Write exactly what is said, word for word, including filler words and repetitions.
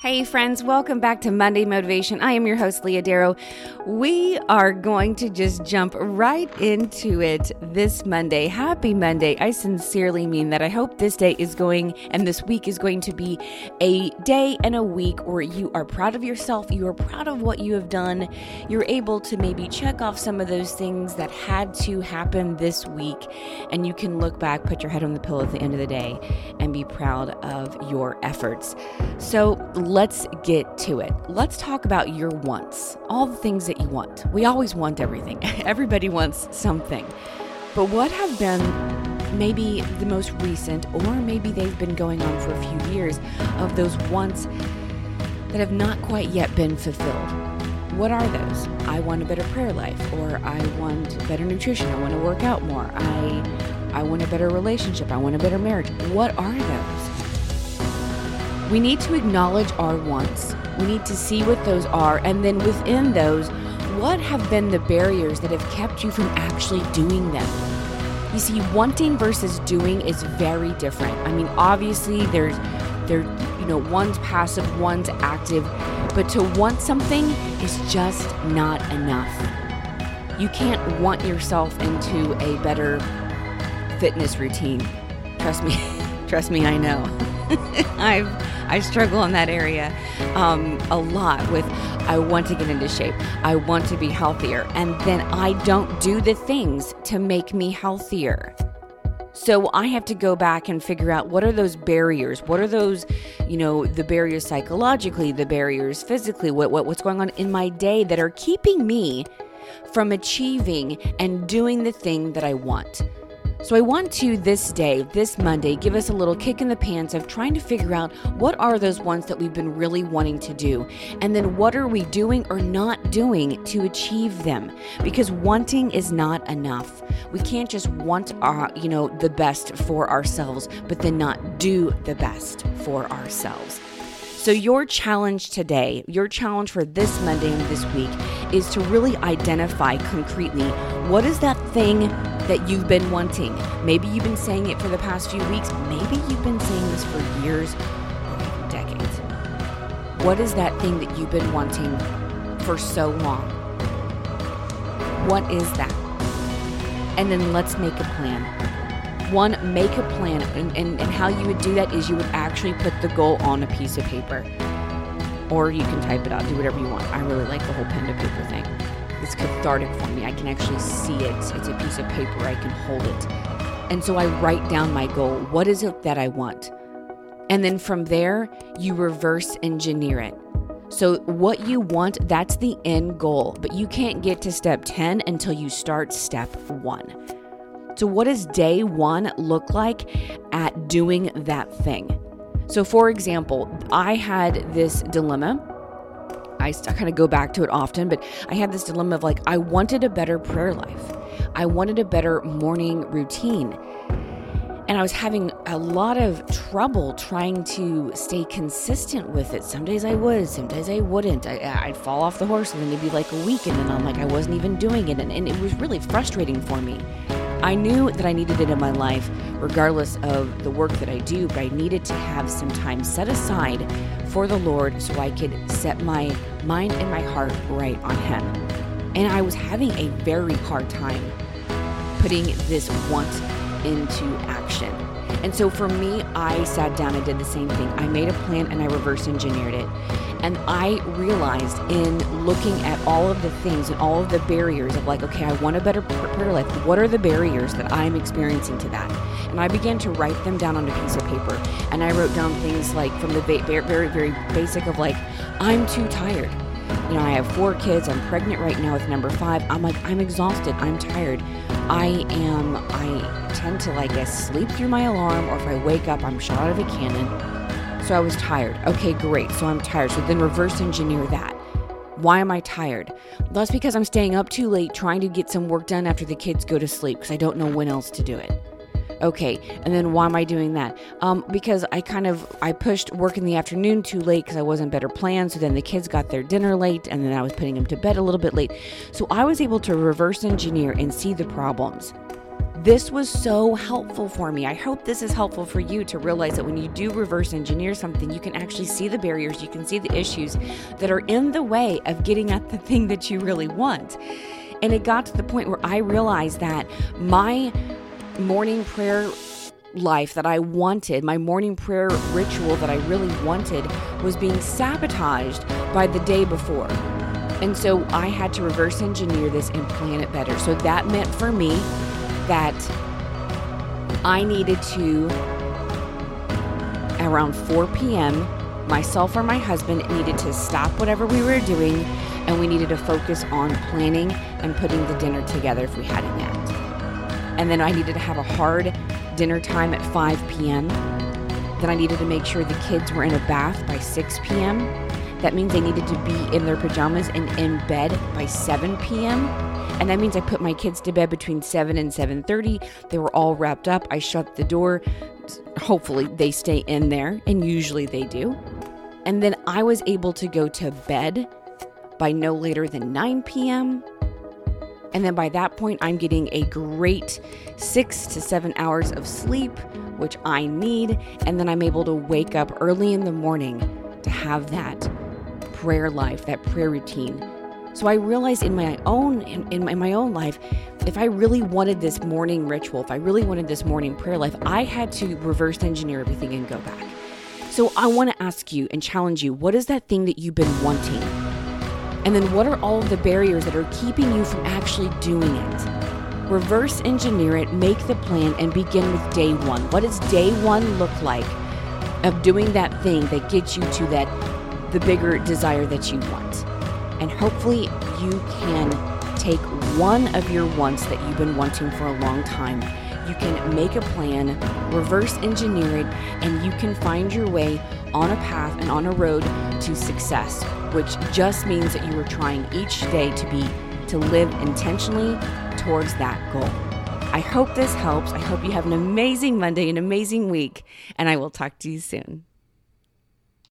Hey friends, welcome back to Monday Motivation. I am your host, Leah Darrow. We are going to just jump right into it this Monday. Happy Monday. I sincerely mean that. I hope this day is going and this week is going to be a day and a week where you are proud of yourself, you are proud of what you have done, you're able to maybe check off some of those things that had to happen this week, and you can look back, put your head on the pillow at the end of the day, and be proud of your efforts. So let's get to it. Let's talk about your wants, all the things that you want. We always want everything. Everybody wants something. But what have been maybe the most recent, or maybe they've been going on for a few years, of those wants that have not quite yet been fulfilled? What are those? I want a better prayer life, or I want better nutrition. I want to work out more. I, I want a better relationship. I want a better marriage. What are those? We need to acknowledge our wants. We need to see what those are, and then within those, what have been the barriers that have kept you from actually doing them? You see, wanting versus doing is very different. I mean, obviously, there's, there, you know, one's passive, one's active, but to want something is just not enough. You can't want yourself into a better fitness routine. Trust me, trust me, I know. I've I struggle in that area um, a lot with, I want to get into shape, I want to be healthier, and then I don't do the things to make me healthier. So I have to go back and figure out, what are those barriers? What are those, you know, the barriers psychologically, the barriers physically, what, what what's going on in my day that are keeping me from achieving and doing the thing that I want? So I want to, this day, this Monday, give us a little kick in the pants of trying to figure out, what are those ones that we've been really wanting to do? And then what are we doing or not doing to achieve them? Because wanting is not enough. We can't just want our, you know, the best for ourselves, but then not do the best for ourselves. So your challenge today, your challenge for this Monday and this week, is to really identify concretely, what is that thing that you've been wanting? Maybe you've been saying it for the past few weeks. Maybe you've been saying this for years or even decades. What is that thing that you've been wanting for so long? What is that? And then let's make a plan. One, make a plan. And, and, and how you would do that is you would actually put the goal on a piece of paper. Or you can type it out, do whatever you want. I really like the whole pen to paper thing. It's cathartic for me. I can actually see it. It's a piece of paper. I can hold it. And so I write down my goal. What is it that I want? And then from there, you reverse engineer it. So what you want, that's the end goal. But you can't get to step ten until you start step one. So what does day one look like at doing that thing? So for example, I had this dilemma. I still kind of go back to it often, but I had this dilemma of, like, I wanted a better prayer life. I wanted a better morning routine. And I was having a lot of trouble trying to stay consistent with it. Some days I would, some days I wouldn't. I, I'd fall off the horse, and then it'd be like a week, and then I'm like, I wasn't even doing it. And, and it was really frustrating for me. I knew that I needed it in my life, regardless of the work that I do, but I needed to have some time set aside for the Lord so I could set my mind and my heart right on Him. And I was having a very hard time putting this want into action. And so for me, I sat down and did the same thing. I made a plan and I reverse engineered it. And I realized, in looking at all of the things and all of the barriers of, like, okay, I want a better prayer life. What are the barriers that I'm experiencing to that? And I began to write them down on a piece of paper. And I wrote down things like, from the ba- very, very basic of, like, I'm too tired. You know, I have four kids. I'm pregnant right now with number five. I'm like, I'm exhausted. I'm tired. I am, I tend to, I guess, sleep through my alarm, or if I wake up, I'm shot out of a cannon. So I was tired. Okay, great. So I'm tired. So then reverse engineer that. Why am I tired? Well, that's because I'm staying up too late trying to get some work done after the kids go to sleep, because I don't know when else to do it. Okay, and then why am I doing that? Um, because I kind of, I pushed work in the afternoon too late because I wasn't better planned, so then the kids got their dinner late, and then I was putting them to bed a little bit late. So I was able to reverse engineer and see the problems. This was so helpful for me. I hope this is helpful for you to realize that when you do reverse engineer something, you can actually see the barriers, you can see the issues that are in the way of getting at the thing that you really want. And it got to the point where I realized that my morning prayer life that I wanted, my morning prayer ritual that I really wanted, was being sabotaged by the day before. And so I had to reverse engineer this and plan it better. So that meant for me that I needed to, around four p.m., myself or my husband needed to stop whatever we were doing, and we needed to focus on planning and putting the dinner together if we had a nap. And then I needed to have a hard dinner time at five p.m. Then I needed to make sure the kids were in a bath by six p.m. That means they needed to be in their pajamas and in bed by seven p.m. And that means I put my kids to bed between seven and seven thirty. They were all wrapped up. I shut the door. Hopefully they stay in there, and usually they do. And then I was able to go to bed by no later than nine p.m. And then by that point, I'm getting a great six to seven hours of sleep, which I need. And then I'm able to wake up early in the morning to have that prayer life, that prayer routine. So I realized in my own in, in, my, in my own life, if I really wanted this morning ritual, if I really wanted this morning prayer life, I had to reverse engineer everything and go back. So I want to ask you and challenge you, what is that thing that you've been wanting? And then what are all of the barriers that are keeping you from actually doing it? Reverse engineer it, make the plan, and begin with day one. What does day one look like of doing that thing that gets you to that, the bigger desire that you want? And hopefully you can take one of your wants that you've been wanting for a long time. You can make a plan, reverse engineer it, and you can find your way on a path and on a road to success, which just means that you are trying each day to be, to live intentionally towards that goal. I hope this helps. I hope you have an amazing Monday, an amazing week, and I will talk to you soon.